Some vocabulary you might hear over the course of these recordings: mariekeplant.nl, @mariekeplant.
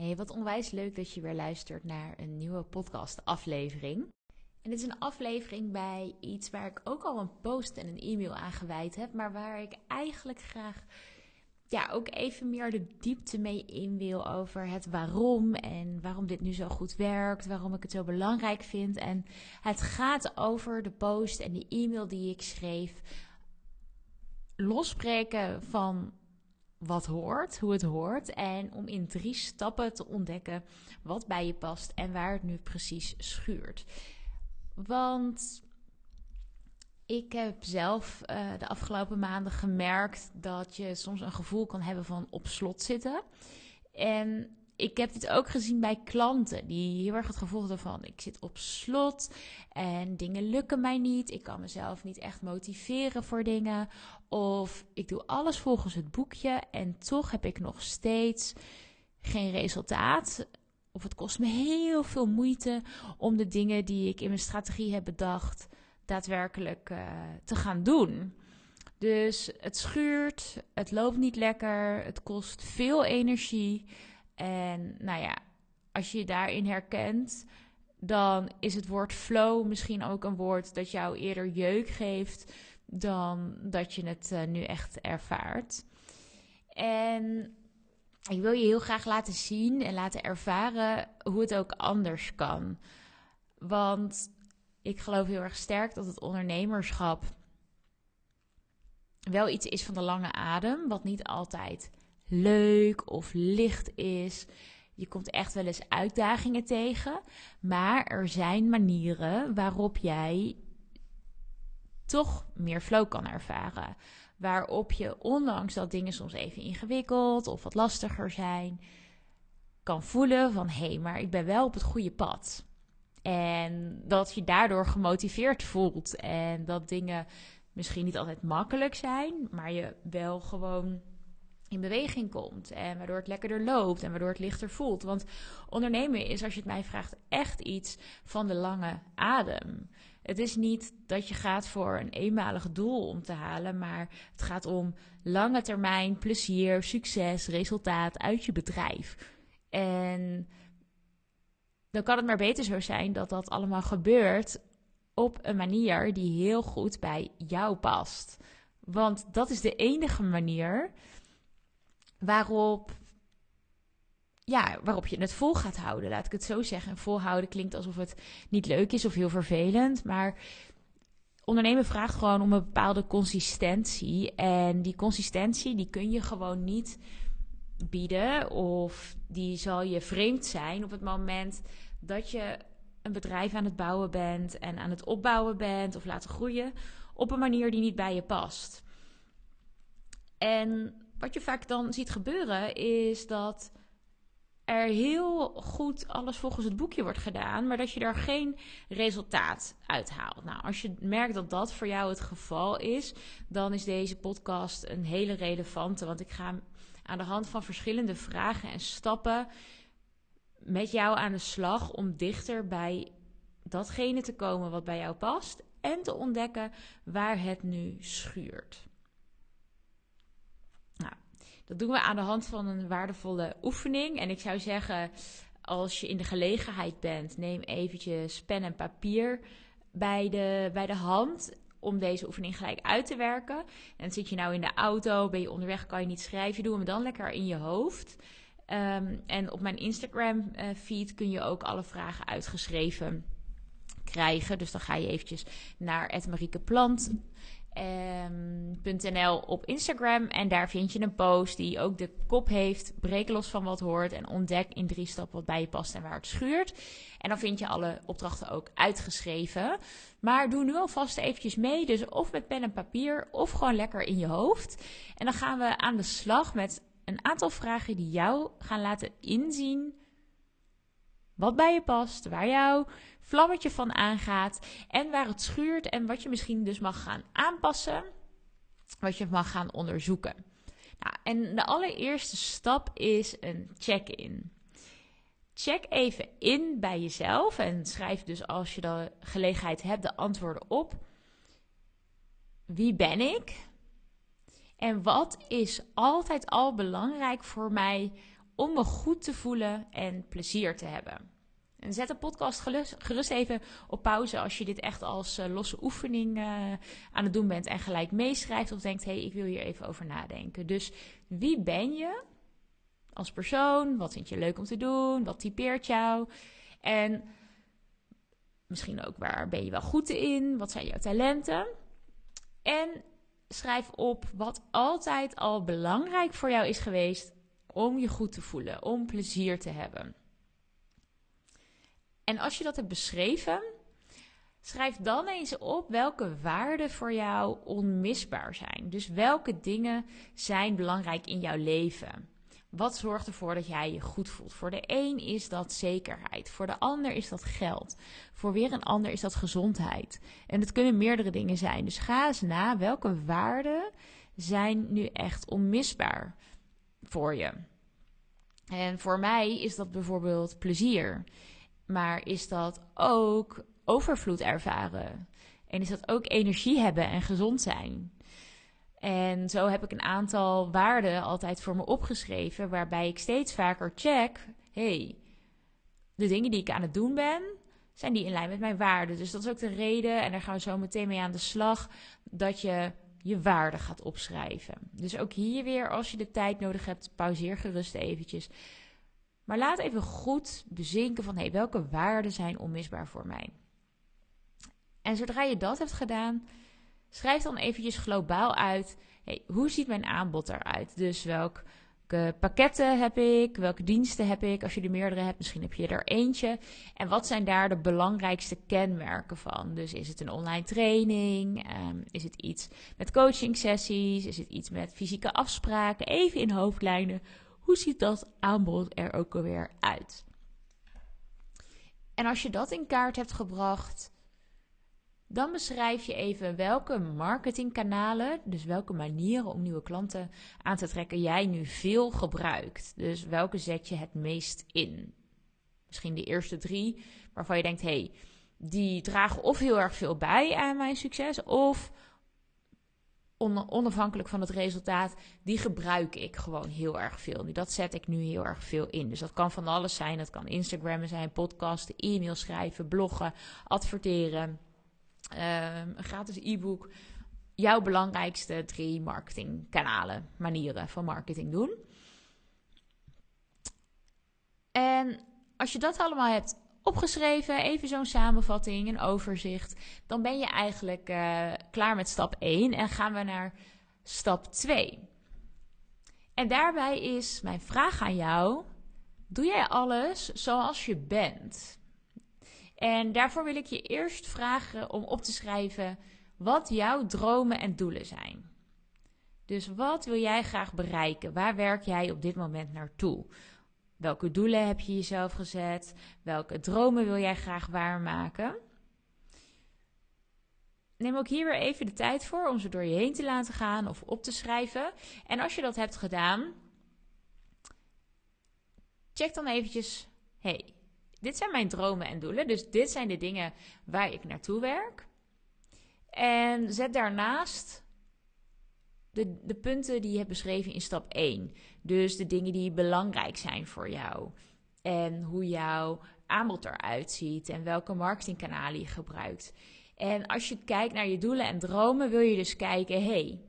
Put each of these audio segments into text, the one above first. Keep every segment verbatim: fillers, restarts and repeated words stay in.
Hey, wat onwijs leuk dat je weer luistert naar een nieuwe podcastaflevering. En dit is een aflevering bij iets waar ik ook al een post en een e-mail aan gewijd heb, maar waar ik eigenlijk graag ja, ook even meer de diepte mee in wil over het waarom en waarom dit nu zo goed werkt, waarom ik het zo belangrijk vind. En het gaat over de post en de e-mail die ik schreef, losbreken van wat hoort, hoe het hoort en om in drie stappen te ontdekken wat bij je past en waar het nu precies schuurt. Want ik heb zelf uh, de afgelopen maanden gemerkt dat je soms een gevoel kan hebben van op slot zitten. En ik heb dit ook gezien bij klanten die heel erg het gevoel hadden van ik zit op slot en dingen lukken mij niet. Ik kan mezelf niet echt motiveren voor dingen of ik doe alles volgens het boekje en toch heb ik nog steeds geen resultaat. Of het kost me heel veel moeite om de dingen die ik in mijn strategie heb bedacht daadwerkelijk uh, te gaan doen. Dus het schuurt, het loopt niet lekker, het kost veel energie. En nou ja, als je je daarin herkent, dan is het woord flow misschien ook een woord dat jou eerder jeuk geeft dan dat je het uh, nu echt ervaart. En ik wil je heel graag laten zien en laten ervaren hoe het ook anders kan. Want ik geloof heel erg sterk dat het ondernemerschap wel iets is van de lange adem, wat niet altijd leuk of licht is. Je komt echt wel eens uitdagingen tegen, maar er zijn manieren waarop jij toch meer flow kan ervaren. Waarop je, ondanks dat dingen soms even ingewikkeld of wat lastiger zijn, kan voelen van hé, hey, maar ik ben wel op het goede pad. En dat je daardoor gemotiveerd voelt. En dat dingen misschien niet altijd makkelijk zijn, maar je wel gewoon in beweging komt. En waardoor het lekkerder loopt en waardoor het lichter voelt. Want ondernemen is, als je het mij vraagt, echt iets van de lange adem. Het is niet dat je gaat voor een eenmalig doel om te halen, maar het gaat om lange termijn, plezier, succes, resultaat uit je bedrijf. En dan kan het maar beter zo zijn dat dat allemaal gebeurt op een manier die heel goed bij jou past. Want dat is de enige manier waarop, ja, waarop je het vol gaat houden, laat ik het zo zeggen. En volhouden klinkt alsof het niet leuk is of heel vervelend, maar ondernemen vraagt gewoon om een bepaalde consistentie. En die consistentie, die kun je gewoon niet bieden of die zal je vreemd zijn op het moment dat je een bedrijf aan het bouwen bent en aan het opbouwen bent of laten groeien op een manier die niet bij je past. En wat je vaak dan ziet gebeuren is dat er heel goed alles volgens het boekje wordt gedaan, maar dat je daar geen resultaat uit haalt. Nou, als je merkt dat dat voor jou het geval is, dan is deze podcast een hele relevante. Want ik ga aan de hand van verschillende vragen en stappen met jou aan de slag om dichter bij datgene te komen wat bij jou past en te ontdekken waar het nu schuurt. Nou, dat doen we aan de hand van een waardevolle oefening. En ik zou zeggen, als je in de gelegenheid bent, neem eventjes pen en papier bij de, bij de hand om deze oefening gelijk uit te werken. En zit je nou in de auto, ben je onderweg, kan je niet schrijven, doe hem dan lekker in je hoofd. Um, en op mijn Instagram uh, feed kun je ook alle vragen uitgeschreven krijgen. Dus dan ga je eventjes naar at mariekeplant. Um, .nl op Instagram en daar vind je een post die ook de kop heeft: breek los van wat hoort en ontdek in drie stappen wat bij je past en waar het schuurt. En dan vind je alle opdrachten ook uitgeschreven. Maar doe nu alvast eventjes mee, dus of met pen en papier of gewoon lekker in je hoofd. En dan gaan we aan de slag met een aantal vragen die jou gaan laten inzien wat bij je past, waar jouw vlammetje van aangaat en waar het schuurt en wat je misschien dus mag gaan aanpassen, wat je mag gaan onderzoeken. Nou, en de allereerste stap is een check-in. Check even in bij jezelf en schrijf dus als je de gelegenheid hebt de antwoorden op. Wie ben ik? En wat is altijd al belangrijk voor mij om me goed te voelen en plezier te hebben. En zet de podcast gerust, gerust even op pauze als je dit echt als uh, losse oefening uh, aan het doen bent en gelijk meeschrijft of denkt, hé, hey, ik wil hier even over nadenken. Dus wie ben je als persoon? Wat vind je leuk om te doen? Wat typeert jou? En misschien ook, waar ben je wel goed in? Wat zijn jouw talenten? En schrijf op wat altijd al belangrijk voor jou is geweest om je goed te voelen, om plezier te hebben. En als je dat hebt beschreven, schrijf dan eens op welke waarden voor jou onmisbaar zijn. Dus welke dingen zijn belangrijk in jouw leven? Wat zorgt ervoor dat jij je goed voelt? Voor de een is dat zekerheid, voor de ander is dat geld, voor weer een ander is dat gezondheid. En het kunnen meerdere dingen zijn. Dus ga eens na, welke waarden zijn nu echt onmisbaar voor je? En voor mij is dat bijvoorbeeld plezier. Maar is dat ook overvloed ervaren? En is dat ook energie hebben en gezond zijn? En zo heb ik een aantal waarden altijd voor me opgeschreven, waarbij ik steeds vaker check, hey, de dingen die ik aan het doen ben, zijn die in lijn met mijn waarden? Dus dat is ook de reden, en daar gaan we zo meteen mee aan de slag, dat je je waarden gaat opschrijven. Dus ook hier weer, als je de tijd nodig hebt, pauzeer gerust eventjes. Maar laat even goed bezinken van, hey, welke waarden zijn onmisbaar voor mij? En zodra je dat hebt gedaan, schrijf dan eventjes globaal uit, hey, hoe ziet mijn aanbod eruit? Dus welke pakketten heb ik? Welke diensten heb ik? Als je er meerdere hebt, misschien heb je er eentje. En wat zijn daar de belangrijkste kenmerken van? Dus is het een online training? Um, is het iets met coaching sessies? Is het iets met fysieke afspraken? Even in hoofdlijnen. Hoe ziet dat aanbod er ook alweer uit? En als je dat in kaart hebt gebracht, dan beschrijf je even welke marketingkanalen, dus welke manieren om nieuwe klanten aan te trekken, jij nu veel gebruikt. Dus welke zet je het meest in? Misschien de eerste drie, waarvan je denkt, hé, hey, die dragen of heel erg veel bij aan mijn succes, of onafhankelijk van het resultaat, die gebruik ik gewoon heel erg veel. Nu, dat zet ik nu heel erg veel in. Dus dat kan van alles zijn. Dat kan Instagrammen zijn, podcasten, e-mail schrijven, bloggen, adverteren, uh, een gratis e-book. Jouw belangrijkste drie marketingkanalen, manieren van marketing doen. En als je dat allemaal hebt opgeschreven, even zo'n samenvatting, een overzicht, dan ben je eigenlijk uh, klaar met stap één en gaan we naar stap twee. En daarbij is mijn vraag aan jou, doe jij alles zoals je bent? En daarvoor wil ik je eerst vragen om op te schrijven wat jouw dromen en doelen zijn. Dus wat wil jij graag bereiken? Waar werk jij op dit moment naartoe? Welke doelen heb je jezelf gezet? Welke dromen wil jij graag waarmaken? Neem ook hier weer even de tijd voor om ze door je heen te laten gaan of op te schrijven. En als je dat hebt gedaan, check dan eventjes, hey, dit zijn mijn dromen en doelen. Dus dit zijn de dingen waar ik naartoe werk. En zet daarnaast De, de punten die je hebt beschreven in stap één. Dus de dingen die belangrijk zijn voor jou. En hoe jouw aanbod eruit ziet. En welke marketingkanalen je gebruikt. En als je kijkt naar je doelen en dromen, wil je dus kijken, hey,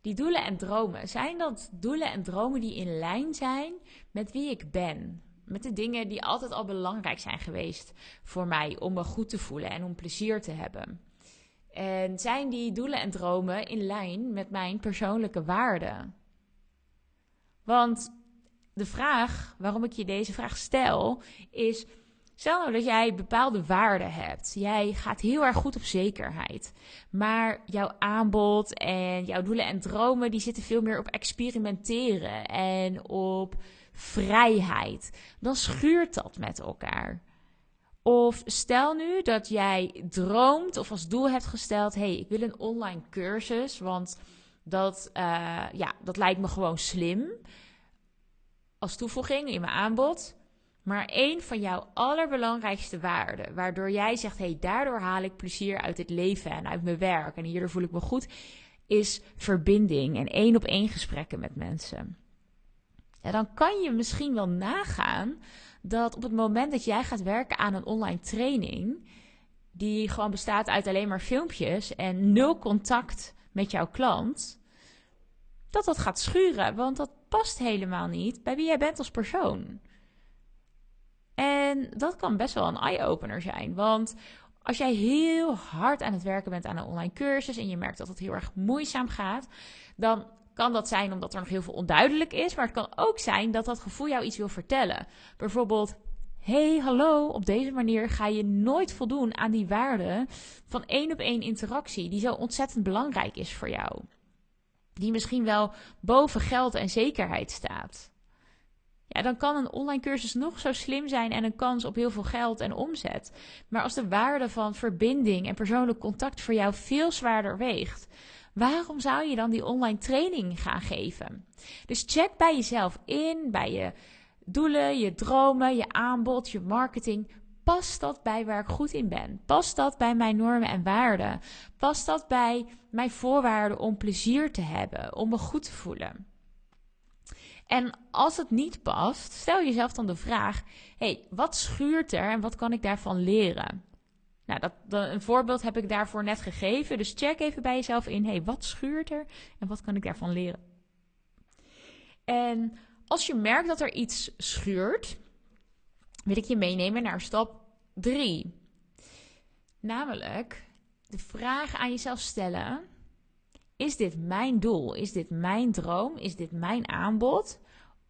die doelen en dromen, zijn dat doelen en dromen die in lijn zijn met wie ik ben? Met de dingen die altijd al belangrijk zijn geweest voor mij om me goed te voelen en om plezier te hebben. En zijn die doelen en dromen in lijn met mijn persoonlijke waarden? Want de vraag waarom ik je deze vraag stel is, stel nou dat jij bepaalde waarden hebt. Jij gaat heel erg goed op zekerheid. Maar jouw aanbod en jouw doelen en dromen, die zitten veel meer op experimenteren en op vrijheid. Dan schuurt dat met elkaar. Of stel nu dat jij droomt of als doel hebt gesteld, hé, hey, ik wil een online cursus, want dat, uh, ja, dat lijkt me gewoon slim als toevoeging in mijn aanbod. Maar één van jouw allerbelangrijkste waarden, waardoor jij zegt, hé, hey, daardoor haal ik plezier uit het leven en uit mijn werk en hierdoor voel ik me goed, is verbinding en één op één gesprekken met mensen. En dan kan je misschien wel nagaan dat op het moment dat jij gaat werken aan een online training, die gewoon bestaat uit alleen maar filmpjes en nul contact met jouw klant, dat dat gaat schuren, want dat past helemaal niet bij wie jij bent als persoon. En dat kan best wel een eye-opener zijn, want als jij heel hard aan het werken bent aan een online cursus en je merkt dat het heel erg moeizaam gaat, dan kan dat zijn omdat er nog heel veel onduidelijk is, maar het kan ook zijn dat dat gevoel jou iets wil vertellen. Bijvoorbeeld, hey, hallo, op deze manier ga je nooit voldoen aan die waarde van één op één interactie die zo ontzettend belangrijk is voor jou. Die misschien wel boven geld en zekerheid staat. Ja, dan kan een online cursus nog zo slim zijn en een kans op heel veel geld en omzet. Maar als de waarde van verbinding en persoonlijk contact voor jou veel zwaarder weegt, waarom zou je dan die online training gaan geven? Dus check bij jezelf in, bij je doelen, je dromen, je aanbod, je marketing. Past dat bij waar ik goed in ben? Past dat bij mijn normen en waarden? Past dat bij mijn voorwaarden om plezier te hebben, om me goed te voelen? En als het niet past, stel jezelf dan de vraag, hey, wat schuurt er en wat kan ik daarvan leren? Nou, dat, een voorbeeld heb ik daarvoor net gegeven, dus check even bij jezelf in, hey, wat schuurt er en wat kan ik daarvan leren? En als je merkt dat er iets schuurt, wil ik je meenemen naar stap drie. Namelijk de vraag aan jezelf stellen, is dit mijn doel? Is dit mijn droom? Is dit mijn aanbod?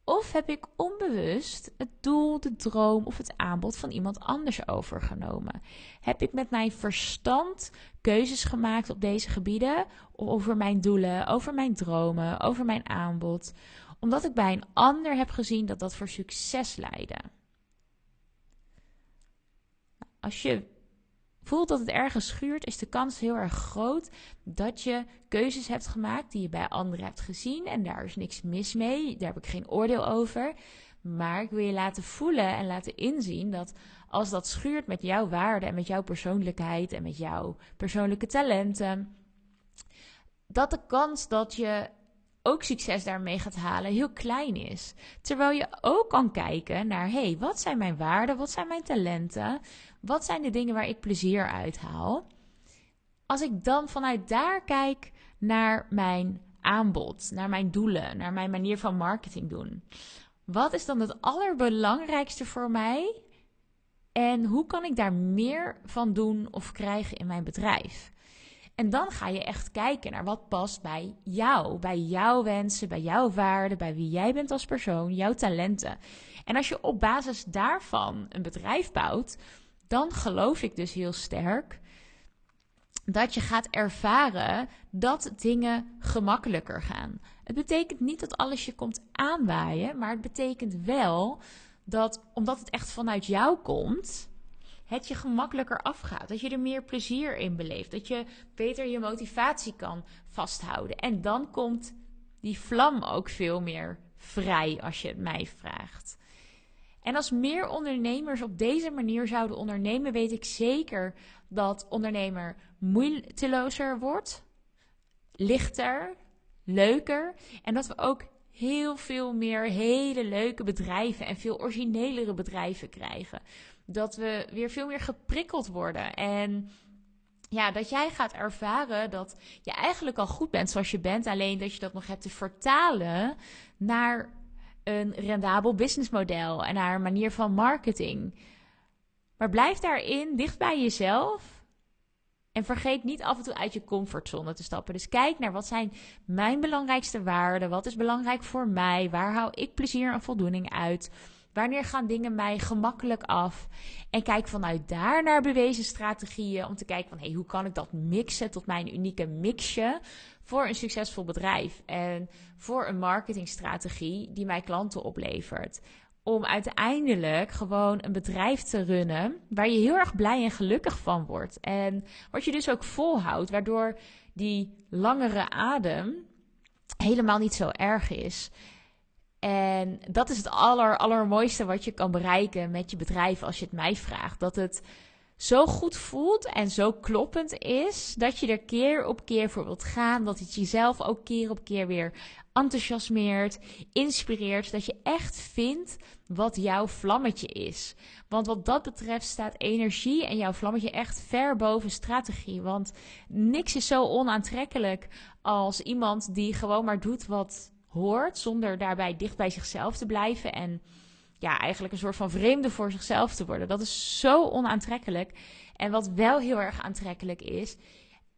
Of heb ik onbewust het doel, de droom of het aanbod van iemand anders overgenomen? Heb ik met mijn verstand keuzes gemaakt op deze gebieden? Over mijn doelen, over mijn dromen, over mijn aanbod? Omdat ik bij een ander heb gezien dat dat voor succes leidde. Als je voelt dat het ergens schuurt, is de kans heel erg groot dat je keuzes hebt gemaakt die je bij anderen hebt gezien. En daar is niks mis mee, daar heb ik geen oordeel over. Maar ik wil je laten voelen en laten inzien dat als dat schuurt met jouw waarde en met jouw persoonlijkheid en met jouw persoonlijke talenten, dat de kans dat je ook succes daarmee gaat halen, heel klein is. Terwijl je ook kan kijken naar, hé, hey, wat zijn mijn waarden? Wat zijn mijn talenten? Wat zijn de dingen waar ik plezier uit haal? Als ik dan vanuit daar kijk naar mijn aanbod, naar mijn doelen, naar mijn manier van marketing doen. Wat is dan het allerbelangrijkste voor mij? En hoe kan ik daar meer van doen of krijgen in mijn bedrijf? En dan ga je echt kijken naar wat past bij jou, bij jouw wensen, bij jouw waarden, bij wie jij bent als persoon, jouw talenten. En als je op basis daarvan een bedrijf bouwt, dan geloof ik dus heel sterk dat je gaat ervaren dat dingen gemakkelijker gaan. Het betekent niet dat alles je komt aanwaaien, maar het betekent wel dat, omdat het echt vanuit jou komt, het je gemakkelijker afgaat, dat je er meer plezier in beleeft, dat je beter je motivatie kan vasthouden. En dan komt die vlam ook veel meer vrij, als je het mij vraagt. En als meer ondernemers op deze manier zouden ondernemen, weet ik zeker dat ondernemer moeitelozer wordt, lichter, leuker en dat we ook heel veel meer hele leuke bedrijven en veel originelere bedrijven krijgen. Dat we weer veel meer geprikkeld worden. En ja, dat jij gaat ervaren dat je eigenlijk al goed bent zoals je bent. Alleen dat je dat nog hebt te vertalen naar een rendabel businessmodel. En naar een manier van marketing. Maar blijf daarin dicht bij jezelf. En vergeet niet af en toe uit je comfortzone te stappen. Dus kijk naar wat zijn mijn belangrijkste waarden. Wat is belangrijk voor mij? Waar haal ik plezier en voldoening uit? Wanneer gaan dingen mij gemakkelijk af? En kijk vanuit daar naar bewezen strategieën om te kijken van hey, hoe kan ik dat mixen tot mijn unieke mixje voor een succesvol bedrijf en voor een marketingstrategie die mij klanten oplevert. Om uiteindelijk gewoon een bedrijf te runnen waar je heel erg blij en gelukkig van wordt. En wat je dus ook volhoudt, waardoor die langere adem helemaal niet zo erg is. En dat is het aller, allermooiste wat je kan bereiken met je bedrijf als je het mij vraagt. Dat het zo goed voelt en zo kloppend is, dat je er keer op keer voor wilt gaan, dat het jezelf ook keer op keer weer enthousiasmeert, inspireert, dat je echt vindt wat jouw vlammetje is. Want wat dat betreft staat energie en jouw vlammetje echt ver boven strategie. Want niks is zo onaantrekkelijk als iemand die gewoon maar doet wat hoort, zonder daarbij dicht bij zichzelf te blijven en ja, eigenlijk een soort van vreemde voor zichzelf te worden. Dat is zo onaantrekkelijk. En wat wel heel erg aantrekkelijk is,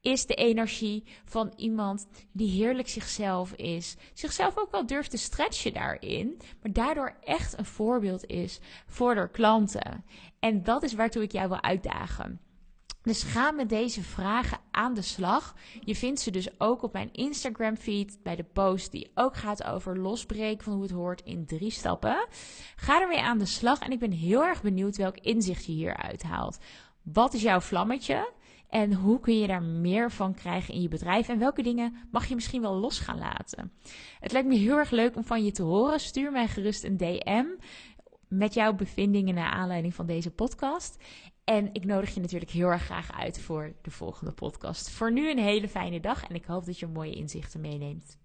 is de energie van iemand die heerlijk zichzelf is. Zichzelf ook wel durft te stretchen daarin, maar daardoor echt een voorbeeld is voor haar klanten. En dat is waartoe ik jou wil uitdagen. Dus ga met deze vragen aan de slag. Je vindt ze dus ook op mijn Instagram feed bij de post die ook gaat over losbreken van hoe het hoort in drie stappen. Ga ermee aan de slag en ik ben heel erg benieuwd welk inzicht je hieruit haalt. Wat is jouw vlammetje en hoe kun je daar meer van krijgen in je bedrijf en welke dingen mag je misschien wel los gaan laten? Het lijkt me heel erg leuk om van je te horen. Stuur mij gerust een D M met jouw bevindingen naar aanleiding van deze podcast. En ik nodig je natuurlijk heel erg graag uit voor de volgende podcast. Voor nu een hele fijne dag en ik hoop dat je mooie inzichten meeneemt.